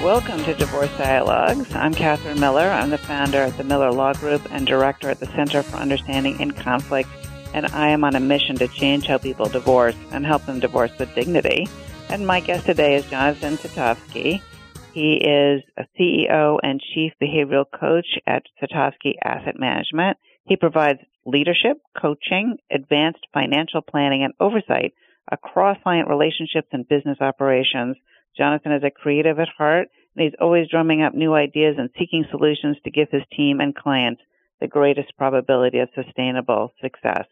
Welcome to Divorce Dialogues. I'm Catherine Miller. I'm the founder at the Miller Law Group and director at the Center for Understanding in Conflict, and I am on a mission to change how people divorce and help them divorce with dignity. And my guest today is Jonathan Satovsky. He is a CEO and Chief Behavioral Coach at Satovsky Asset Management. He provides leadership, coaching, advanced financial planning, and oversight across client relationships and business operations. Jonathan is a creative at heart, and he's always drumming up new ideas and seeking solutions to give his team and clients the greatest probability of sustainable success.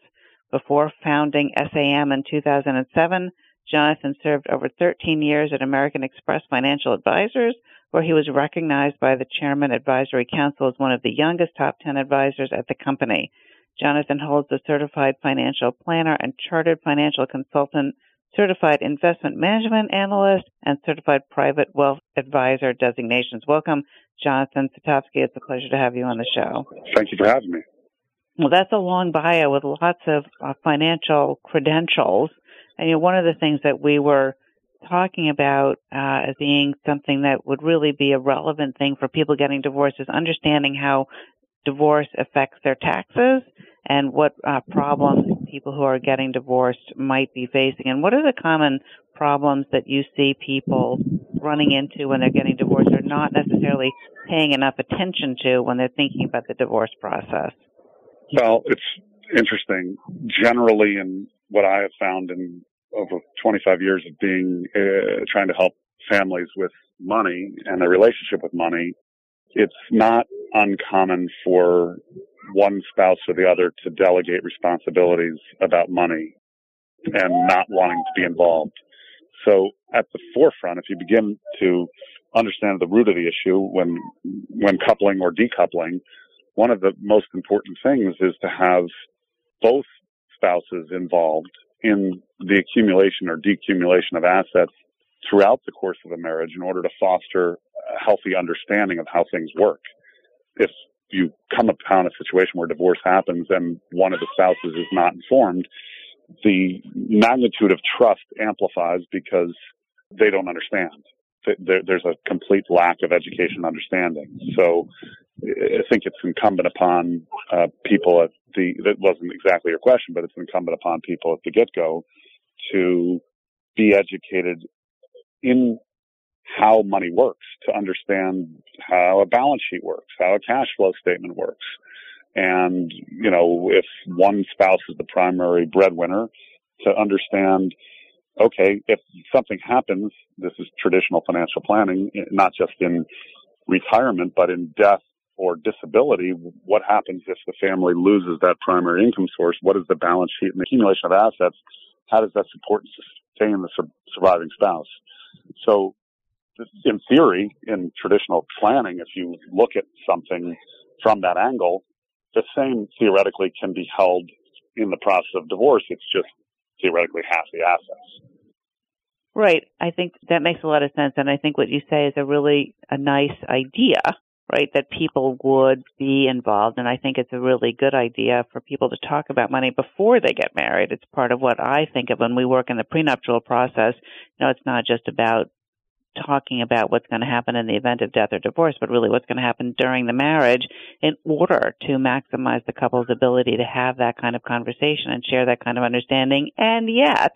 Before founding SAM in 2007, Jonathan served over 13 years at American Express Financial Advisors, where he was recognized by the Chairman Advisory Council as one of the youngest top 10 advisors at the company. Jonathan holds the Certified Financial Planner and Chartered Financial Consultant, Certified Investment Management Analyst, and Certified Private Wealth Advisor designations. Welcome, Jonathan Satovsky. It's a pleasure to have you on the show. Thank you for having me. Well, that's a long bio with lots of financial credentials. And you know, one of the things that we were talking about as being something that would really be a relevant thing for people getting divorced is understanding how divorce affects their taxes and what problems people who are getting divorced might be facing. And what are the common problems that you see people running into when they're getting divorced or not necessarily paying enough attention to when they're thinking about the divorce process? Well, it's interesting. Generally, in what I have found in over 25 years of being trying to help families with money and their relationship with money, it's not uncommon for one spouse or the other to delegate responsibilities about money and not wanting to be involved. So at the forefront, if you begin to understand the root of the issue when coupling or decoupling, one of the most important things is to have both spouses involved in the accumulation or decumulation of assets throughout the course of a marriage in order to foster a healthy understanding of how things work. If you come upon a situation where divorce happens and one of the spouses is not informed, the magnitude of trust amplifies because they don't understand. There's a complete lack of education and understanding. So I think it's incumbent upon people at the, that wasn't exactly your question, but it's incumbent upon people at the get-go to be educated in how money works, to understand how a balance sheet works, how a cash flow statement works. And, you know, if one spouse is the primary breadwinner, to understand, okay, if something happens, this is traditional financial planning, not just in retirement, but in death or disability, what happens if the family loses that primary income source? What is the balance sheet and the accumulation of assets? How does that support and sustain the surviving spouse? So, in theory, in traditional planning, if you look at something from that angle, the same theoretically can be held in the process of divorce. It's just theoretically half the assets. Right. I think that makes a lot of sense. And I think what you say is a really nice idea, right, that people would be involved. And I think it's a really good idea for people to talk about money before they get married. It's part of what I think of when we work in the prenuptial process. You know, it's not just about talking about what's going to happen in the event of death or divorce, but really what's going to happen during the marriage in order to maximize the couple's ability to have that kind of conversation and share that kind of understanding. And yet,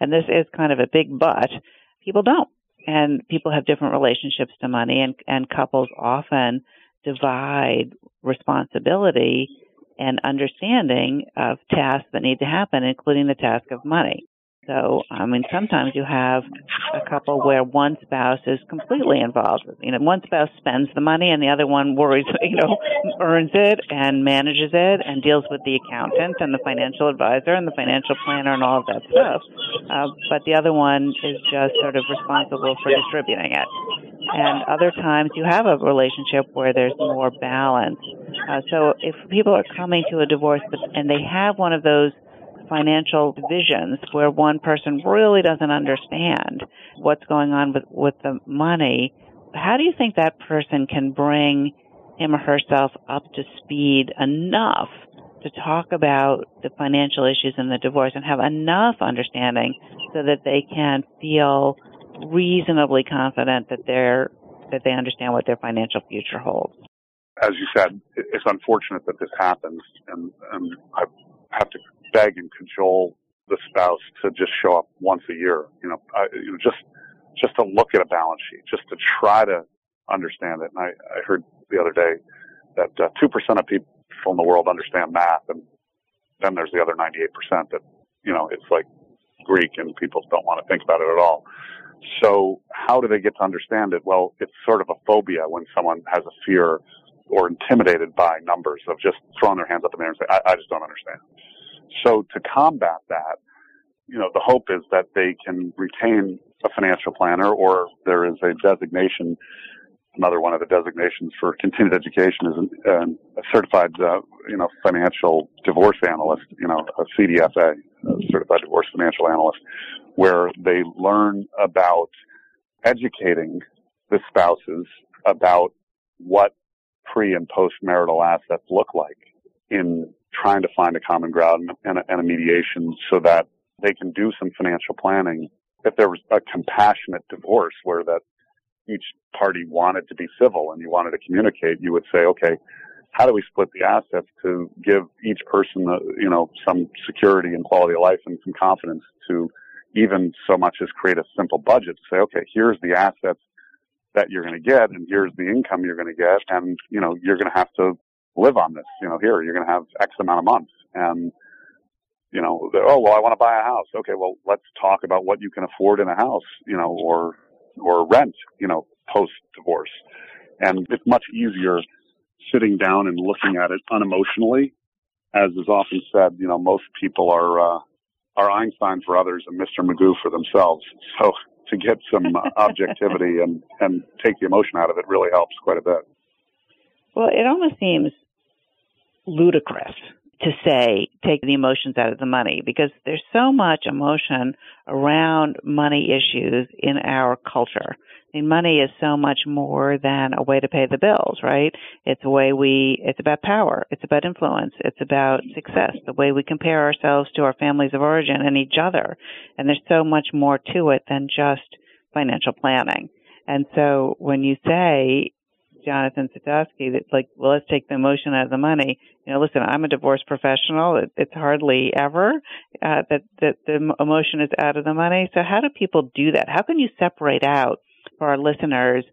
and this is kind of a big but, people don't. And people have different relationships to money, and couples often divide responsibility and understanding of tasks that need to happen, including the task of money. So, I mean, sometimes you have a couple where one spouse is completely involved. You know, one spouse spends the money and the other one worries, you know, earns it and manages it and deals with the accountant and the financial advisor and the financial planner and all of that stuff. But the other one is just sort of responsible for distributing it. and other times you have a relationship where there's more balance. So if people are coming to a divorce and they have one of those financial divisions where one person really doesn't understand what's going on with the money, how do you think that person can bring him or herself up to speed enough to talk about the financial issues in the divorce and have enough understanding so that they can feel reasonably confident that they understand what their financial future holds? As you said, it's unfortunate that this happens, and I have to beg and cajole the spouse to just show up once a year. Just to look at a balance sheet, just to try to understand it. And I heard the other day that 2% of people in the world understand math, and then there's the other 98% that, it's like Greek and people don't want to think about it at all. So how do they get to understand it? Well, it's sort of a phobia when someone has a fear or intimidated by numbers of just throwing their hands up in the air and saying, I just don't understand. So to combat that, the hope is that they can retain a financial planner, or there is a designation. Another one of the designations for continued education is a certified, financial divorce analyst, a CDFA, a certified divorce financial analyst, where they learn about educating the spouses about what pre and post marital assets look like in trying to find a common ground and a mediation so that they can do some financial planning. If there was a compassionate divorce where that each party wanted to be civil and you wanted to communicate, you would say, okay, how do we split the assets to give each person, some security and quality of life and some confidence to even so much as create a simple budget to say, okay, here's the assets that you're going to get and here's the income you're going to get. And, you're going to have to live on this, here, you're going to have X amount of months. And, I want to buy a house. Okay, well, let's talk about what you can afford in a house, or rent, post-divorce. And it's much easier sitting down and looking at it unemotionally. As is often said, most people are Einstein for others and Mr. Magoo for themselves. So to get some objectivity and take the emotion out of it really helps quite a bit. Well, it almost seems ludicrous to say, take the emotions out of the money, because there's so much emotion around money issues in our culture. I mean, money is so much more than a way to pay the bills, right? It's about power. It's about influence. It's about success, the way we compare ourselves to our families of origin and each other. And there's so much more to it than just financial planning. And so when you say, Jonathan Satovsky, that's like, well, let's take the emotion out of the money. Listen, I'm a divorce professional. It's hardly ever that the emotion is out of the money. So how do people do that? How can you separate out for our listeners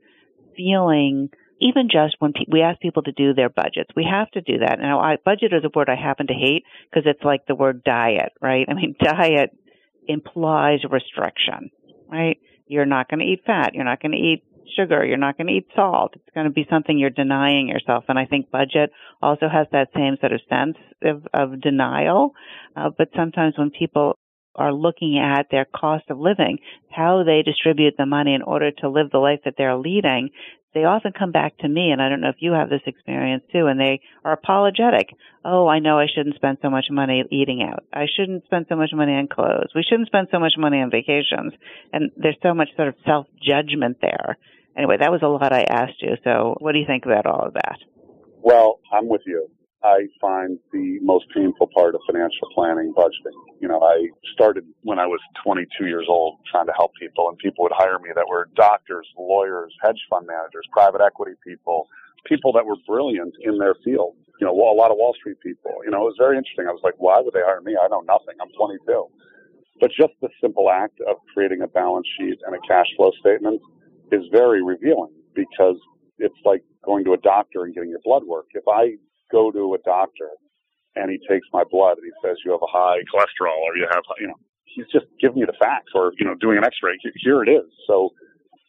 feeling, even just when we ask people to do their budgets, we have to do that. Now, budget is a word I happen to hate because it's like the word diet, right? I mean, diet implies restriction, right? You're not going to eat fat. You're not going to eat sugar. You're not going to eat salt. It's going to be something you're denying yourself. And I think budget also has that same sort of sense of denial. But sometimes when people are looking at their cost of living, how they distribute the money in order to live the life that they're leading, they often come back to me, and I don't know if you have this experience too, and they are apologetic. Oh, I know I shouldn't spend so much money eating out. I shouldn't spend so much money on clothes. We shouldn't spend so much money on vacations. And there's so much sort of self-judgment there. Anyway, that was a lot I asked you. So what do you think about all of that? Well, I'm with you. I find the most painful part of financial planning budgeting. I started when I was 22 years old trying to help people, and people would hire me that were doctors, lawyers, hedge fund managers, private equity people that were brilliant in their field. A lot of Wall Street people. It was very interesting. I was like, why would they hire me? I know nothing. I'm 22. But just the simple act of creating a balance sheet and a cash flow statement is very revealing, because it's like going to a doctor and getting your blood work. If I go to a doctor and he takes my blood and he says, you have a high cholesterol or you have, he's just giving you the facts, or, doing an x-ray. Here it is. So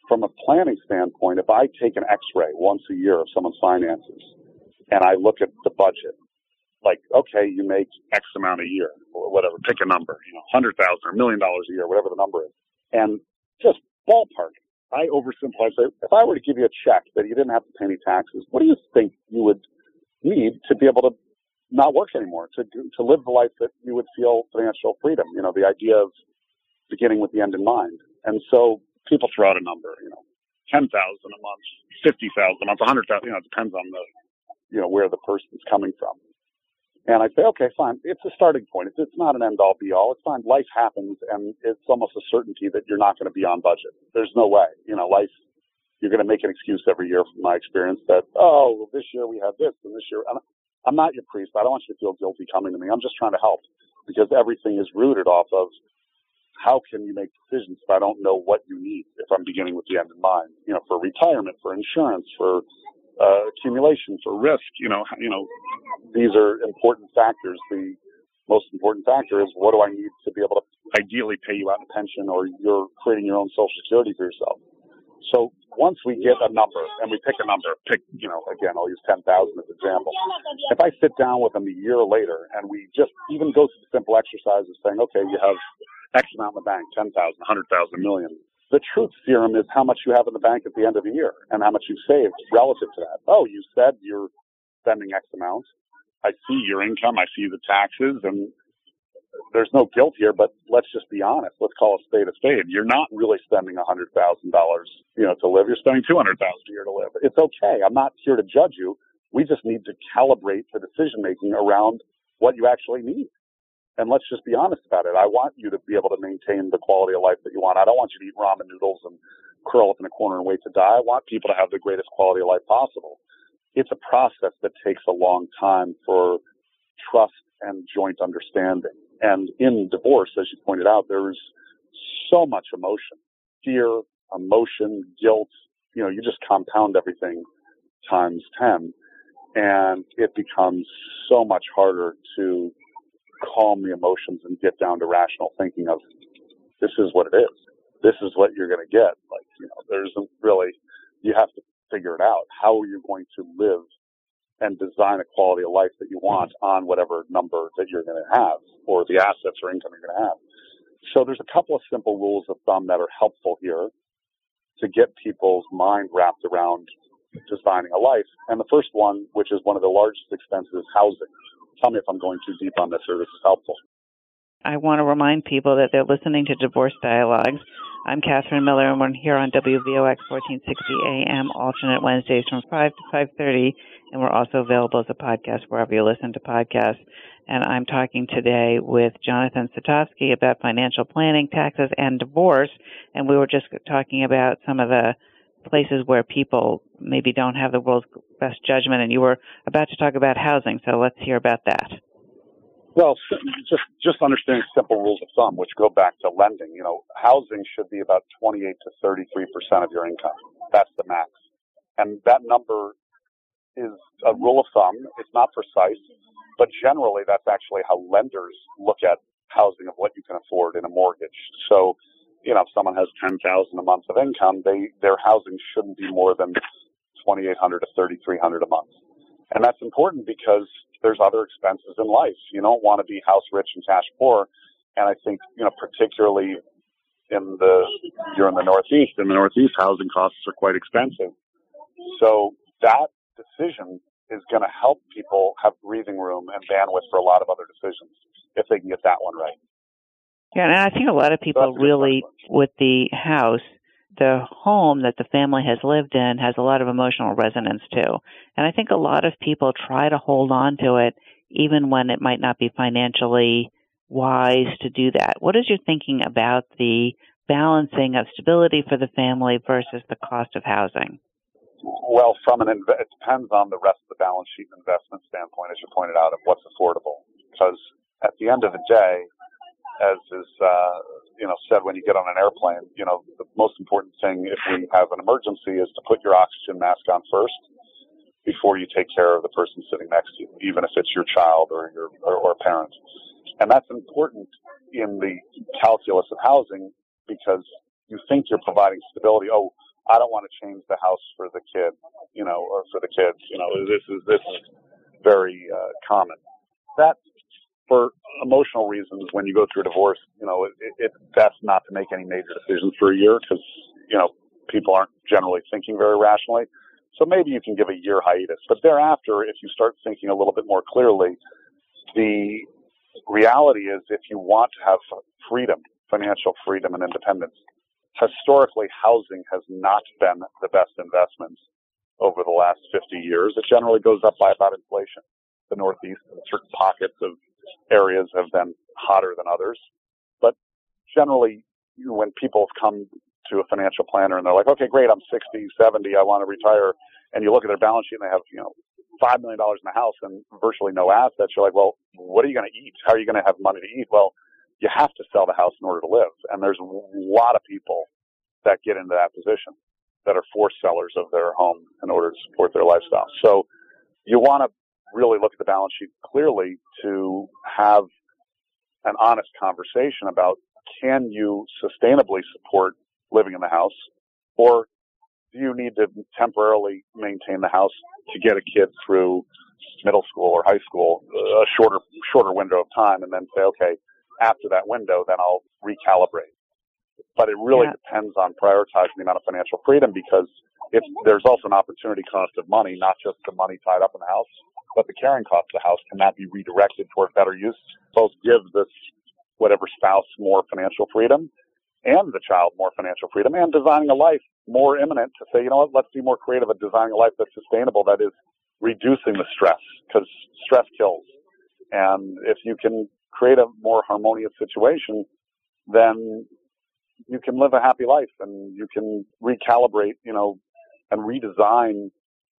from a planning standpoint, if I take an x-ray once a year of someone's finances and I look at the budget, like, okay, you make X amount a year or whatever, pick a number, $100,000 or $1 million a year, whatever the number is, and just ballpark. I oversimplify. So if I were to give you a check that you didn't have to pay any taxes, what do you think you would need to be able to not work anymore, to live the life that you would feel financial freedom? You know, the idea of beginning with the end in mind. And so people throw out a number, you know, 10,000 a month, 50,000 a month, 100,000, you know, it depends on the, you know, where the person's coming from. And I say, okay, fine. It's a starting point. It's not an end-all, be-all. It's fine. Life happens, and it's almost a certainty that you're not going to be on budget. There's no way. You know, life, you're going to make an excuse every year from my experience that, oh, well, this year we have this, and this year. I'm not your priest. I don't want you to feel guilty coming to me. I'm just trying to help, because everything is rooted off of how can you make decisions if I don't know what you need, if I'm beginning with the end in mind, you know, for retirement, for insurance, for accumulation, for risk. You know, these are important factors. The most important factor is what do I need to be able to ideally pay you out in pension, or you're creating your own Social Security for yourself. So once we get a number, and we pick a number, you know, again, I'll use 10,000 as an example. If I sit down with them a year later and we just even go through the simple exercise of saying, okay, you have X amount in the bank, 10,000, 100,000, a million. The truth serum is how much you have in the bank at the end of the year and how much you've saved relative to that. Oh, you said you're spending X amount. I see your income. I see the taxes, and there's no guilt here, but let's just be honest. Let's call a spade a spade. You're not really spending $100,000, you know, to live. You're spending $200,000 a year to live. It's okay. I'm not here to judge you. We just need to calibrate the decision-making around what you actually need. And let's just be honest about it. I want you to be able to maintain the quality of life that you want. I don't want you to eat ramen noodles and curl up in a corner and wait to die. I want people to have the greatest quality of life possible. It's a process that takes a long time for trust and joint understanding. And in divorce, as you pointed out, there's so much emotion, fear, emotion, guilt. You know, you just compound everything times 10. And it becomes so much harder to calm the emotions and get down to rational thinking of this is what it is. This is what you're going to get. Like, you know, there isn't really, you have to figure it out. How are you going to live and design a quality of life that you want on whatever number that you're going to have, or the assets or income you're going to have? So there's a couple of simple rules of thumb that are helpful here to get people's mind wrapped around designing a life. And the first one, which is one of the largest expenses, is housing. Tell me if I'm going too deep on this or this is helpful. I want to remind people that they're listening to Divorce Dialogues. I'm Catherine Miller, and we're here on WVOX 1460 AM, alternate Wednesdays from 5 to 5:30, and we're also available as a podcast wherever you listen to podcasts. And I'm talking today with Jonathan Satovsky about financial planning, taxes, and divorce. And we were just talking about some of the places where people maybe don't have the world's best judgment, and you were about to talk about housing, so let's hear about that. Well, just understanding simple rules of thumb, which go back to lending. You know, housing should be about 28 to 33% of your income. That's the max. And that number is a rule of thumb. It's not precise, but generally that's actually how lenders look at housing, of what you can afford in a mortgage. So, you know, if someone has 10,000 a month of income, their housing shouldn't be more than 2,800 to 3,300 a month. And that's important because there's other expenses in life. You don't want to be house rich and cash poor. And I think, you know, particularly you're in the Northeast. In the Northeast, housing costs are quite expensive. So that decision is going to help people have breathing room and bandwidth for a lot of other decisions if they can get that one right. Yeah, and I think a lot of people really, with the house, the home that the family has lived in has a lot of emotional resonance too. And I think a lot of people try to hold on to it even when it might not be financially wise to do that. What is your thinking about the balancing of stability for the family versus the cost of housing? Well, it depends on the rest of the balance sheet and investment standpoint, as you pointed out, of what's affordable. Because at the end of the day, as is, you know, said when you get on an airplane, you know, the most important thing if we have an emergency is to put your oxygen mask on first before you take care of the person sitting next to you, even if it's your child or your parent. And that's important in the calculus of housing, because you think you're providing stability. Oh, I don't want to change the house for the kid, you know, or for the kids. You know, this is very common. For emotional reasons, when you go through a divorce, you know, it's best not to make any major decisions for a year, because, you know, people aren't generally thinking very rationally. So maybe you can give a year hiatus. But thereafter, if you start thinking a little bit more clearly, the reality is if you want to have freedom, financial freedom and independence, historically housing has not been the best investment over the last 50 years. It generally goes up by about inflation. The Northeast and certain pockets of areas have been hotter than others. But generally, when people have come to a financial planner and they're like, okay, great, I'm 60, 70, I want to retire. And you look at their balance sheet and they have, $5 million in the house and virtually no assets. You're like, well, what are you going to eat? How are you going to have money to eat? Well, you have to sell the house in order to live. And there's a lot of people that get into that position that are forced sellers of their home in order to support their lifestyle. So you want to really look at the balance sheet clearly to have an honest conversation about, can you sustainably support living in the house, or do you need to temporarily maintain the house to get a kid through middle school or high school, a shorter window of time, and then say, okay, after that window, then I'll recalibrate. But it really depends on prioritizing the amount of financial freedom, because there's also an opportunity cost of money, not just the money tied up in the house, but the carrying cost of the house cannot be redirected toward better use. Both give this whatever spouse more financial freedom and the child more financial freedom, and designing a life more imminent to say, let's be more creative at designing a life that's sustainable, that is reducing the stress, because stress kills. And if you can create a more harmonious situation, then you can live a happy life and you can recalibrate, and redesign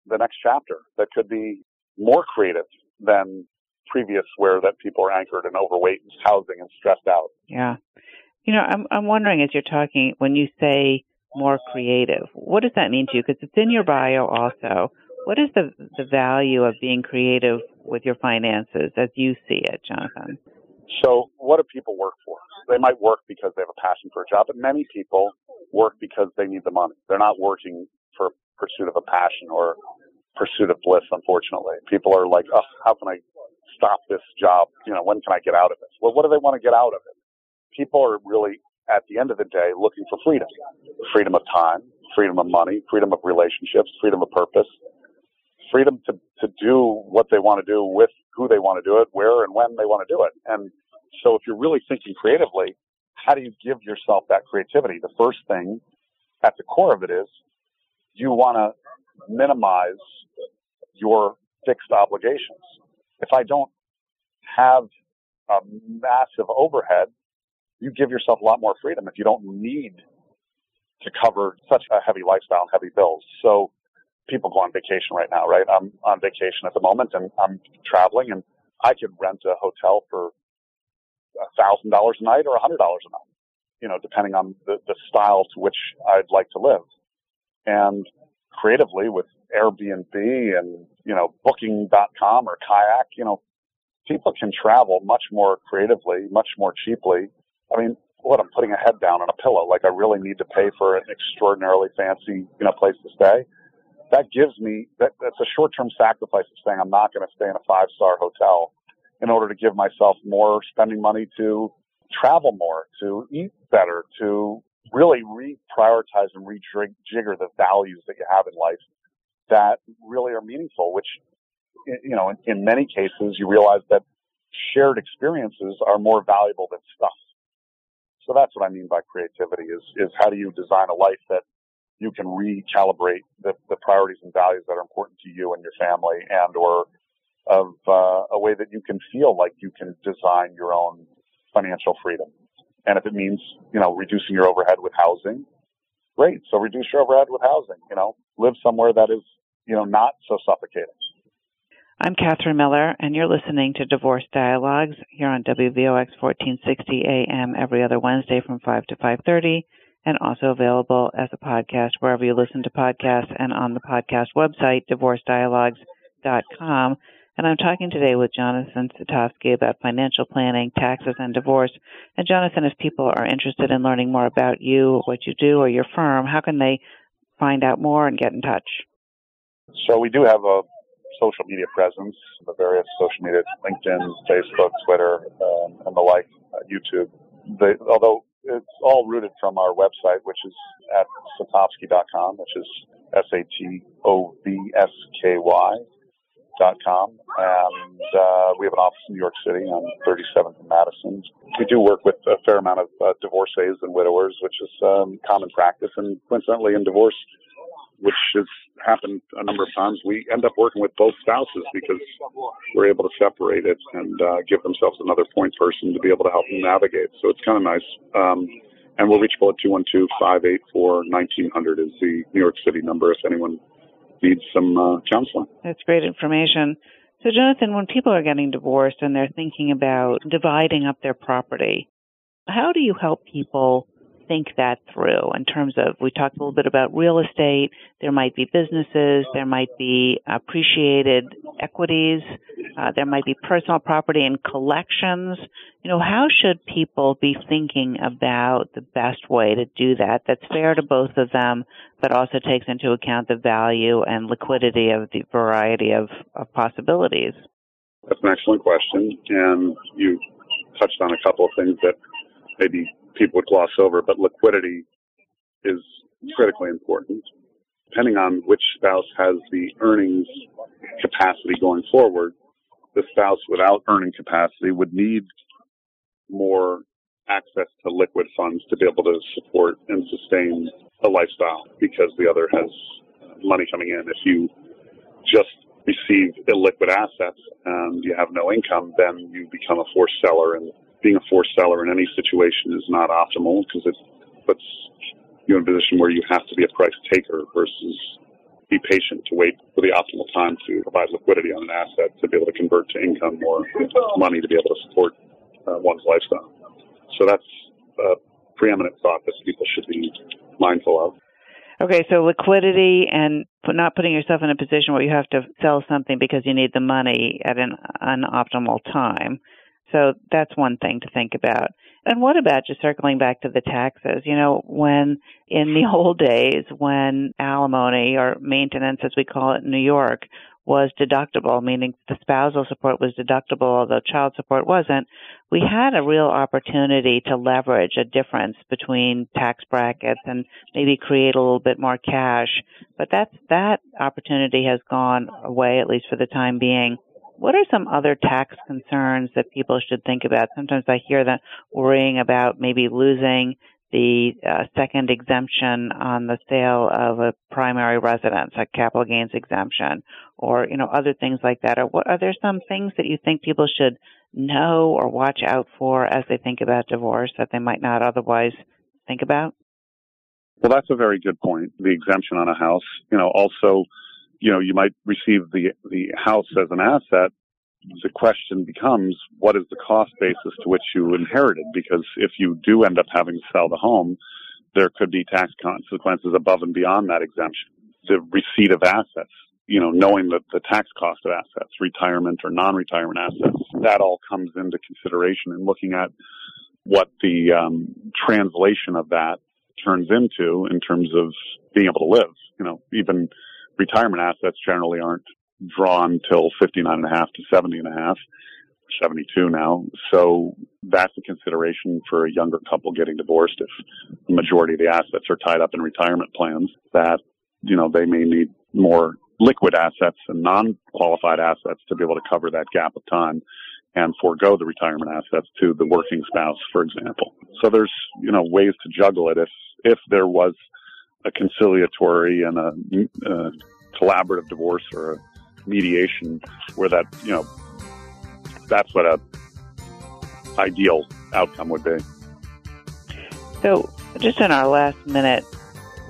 the next chapter that could be more creative than previous, where that people are anchored and overweight and housing and stressed out. Yeah. I'm wondering, as you're talking, when you say more creative, what does that mean to you? Because it's in your bio also. What is the value of being creative with your finances as you see it, Jonathan? So what do people work for? They might work because they have a passion for a job, but many people work because they need the money. They're not working for pursuit of a passion or pursuit of bliss, unfortunately. People are like, how can I stop this job? When can I get out of this? Well, what do they want to get out of it? People are really, at the end of the day, looking for freedom. Freedom of time, freedom of money, freedom of relationships, freedom of purpose, freedom to do what they want to do with who they want to do it, where and when they want to do it. And so if you're really thinking creatively, how do you give yourself that creativity? The first thing at the core of it is you want to minimize your fixed obligations. If I don't have a massive overhead, you give yourself a lot more freedom if you don't need to cover such a heavy lifestyle and heavy bills. So people go on vacation right now, right? I'm on vacation at the moment and I'm traveling, and I could rent a hotel for $1,000 a night or $100 a night, depending on the style to which I'd like to live. And creatively with Airbnb and, Booking.com or Kayak, people can travel much more creatively, much more cheaply. I mean, I'm putting a head down on a pillow. Like, I really need to pay for an extraordinarily fancy, place to stay. That gives me, that's a short-term sacrifice of saying I'm not going to stay in a five-star hotel in order to give myself more spending money to travel more, to eat better, to really reprioritize and rejigger the values that you have in life that really are meaningful, which, in many cases, you realize that shared experiences are more valuable than stuff. So that's what I mean by creativity is how do you design a life that you can recalibrate the priorities and values that are important to you and your family, and or of a way that you can feel like you can design your own financial freedom. And if it means, reducing your overhead with housing, great. So reduce your overhead with housing, live somewhere that is, not so suffocating. I'm Catherine Miller, and you're listening to Divorce Dialogues here on WVOX 1460 AM every other Wednesday from 5 to 5:30, and also available as a podcast wherever you listen to podcasts and on the podcast website, divorcedialogues.com. And I'm talking today with Jonathan Satovsky about financial planning, taxes, and divorce. And Jonathan, if people are interested in learning more about you, what you do, or your firm, how can they find out more and get in touch? So we do have a social media presence, the various social media, LinkedIn, Facebook, Twitter, and the like, YouTube. Although It's all rooted from our website, which is at Satovsky.com, which is Satovsky.com. And we have an office in New York City on 37th and Madison. We do work with a fair amount of divorcees and widowers, which is common practice. And coincidentally, in divorce, which has happened a number of times, we end up working with both spouses because we're able to separate it and give themselves another point person to be able to help them navigate. So it's kind of nice. And we're reachable at 212-584-1900 is the New York City number if anyone needs some counseling. That's great information. So, Jonathan, when people are getting divorced and they're thinking about dividing up their property, how do you help people think that through in terms of, we talked a little bit about real estate, there might be businesses, there might be appreciated equities, there might be personal property and collections. You know, how should people be thinking about the best way to do that that's fair to both of them, but also takes into account the value and liquidity of the variety of possibilities? That's an excellent question, and you touched on a couple of things that maybe people would gloss over, but liquidity is critically important. Depending on which spouse has the earnings capacity going forward, the spouse without earning capacity would need more access to liquid funds to be able to support and sustain a lifestyle because the other has money coming in. If you just receive illiquid assets and you have no income, then you become a forced seller, and being a forced seller in any situation is not optimal because it puts you in a position where you have to be a price taker versus be patient to wait for the optimal time to provide liquidity on an asset to be able to convert to income or money to be able to support one's lifestyle. So that's a preeminent thought that people should be mindful of. Okay, so liquidity and not putting yourself in a position where you have to sell something because you need the money at an optimal time. So that's one thing to think about. And what about just circling back to the taxes? You know, when in the old days when alimony or maintenance, as we call it in New York, was deductible, meaning the spousal support was deductible, although child support wasn't, we had a real opportunity to leverage a difference between tax brackets and maybe create a little bit more cash. But that opportunity has gone away, at least for the time being. What are some other tax concerns that people should think about? Sometimes I hear them worrying about maybe losing the second exemption on the sale of a primary residence, a capital gains exemption, or, you know, other things like that. Or are there some things that you think people should know or watch out for as they think about divorce that they might not otherwise think about? Well, that's a very good point. The exemption on a house, you know, also, you know, you might receive the house as an asset. The question becomes, what is the cost basis to which you inherited? Because if you do end up having to sell the home, there could be tax consequences above and beyond that exemption. The receipt of assets, you know, knowing that the tax cost of assets, retirement or non-retirement assets, that all comes into consideration in looking at what the translation of that turns into in terms of being able to live. You know, even retirement assets generally aren't drawn till 59.5 to 70.5, 72 now. So that's a consideration for a younger couple getting divorced. If the majority of the assets are tied up in retirement plans, that, you know, they may need more liquid assets and non-qualified assets to be able to cover that gap of time and forego the retirement assets to the working spouse, for example. So there's, you know, ways to juggle it. If there was a conciliatory and a collaborative divorce or a mediation where that, you know, that's what a ideal outcome would be. So just in our last minute,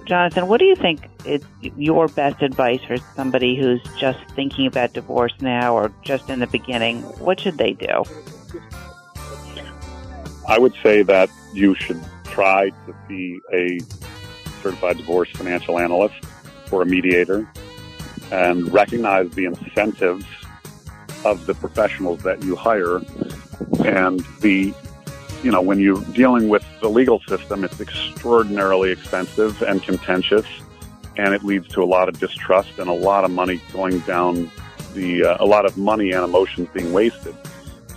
Jonathan, what do you think is your best advice for somebody who's just thinking about divorce now or just in the beginning? What should they do? I would say that you should try to be a certified divorce financial analyst or a mediator and recognize the incentives of the professionals that you hire. And the, you know, when you're dealing with the legal system, it's extraordinarily expensive and contentious, and it leads to a lot of distrust and a lot of money going down a lot of money and emotions being wasted.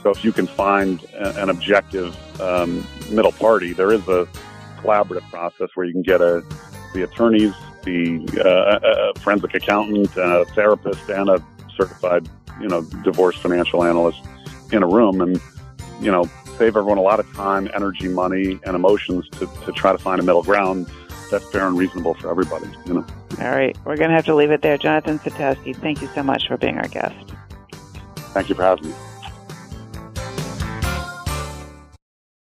So if you can find an objective middle party, there is a collaborative process where you can get the attorneys, the forensic accountant, a therapist, and a certified, divorce financial analyst in a room and, save everyone a lot of time, energy, money, and emotions to try to find a middle ground that's fair and reasonable for everybody, All right. We're going to have to leave it there. Jonathan Satovsky, thank you so much for being our guest. Thank you for having me.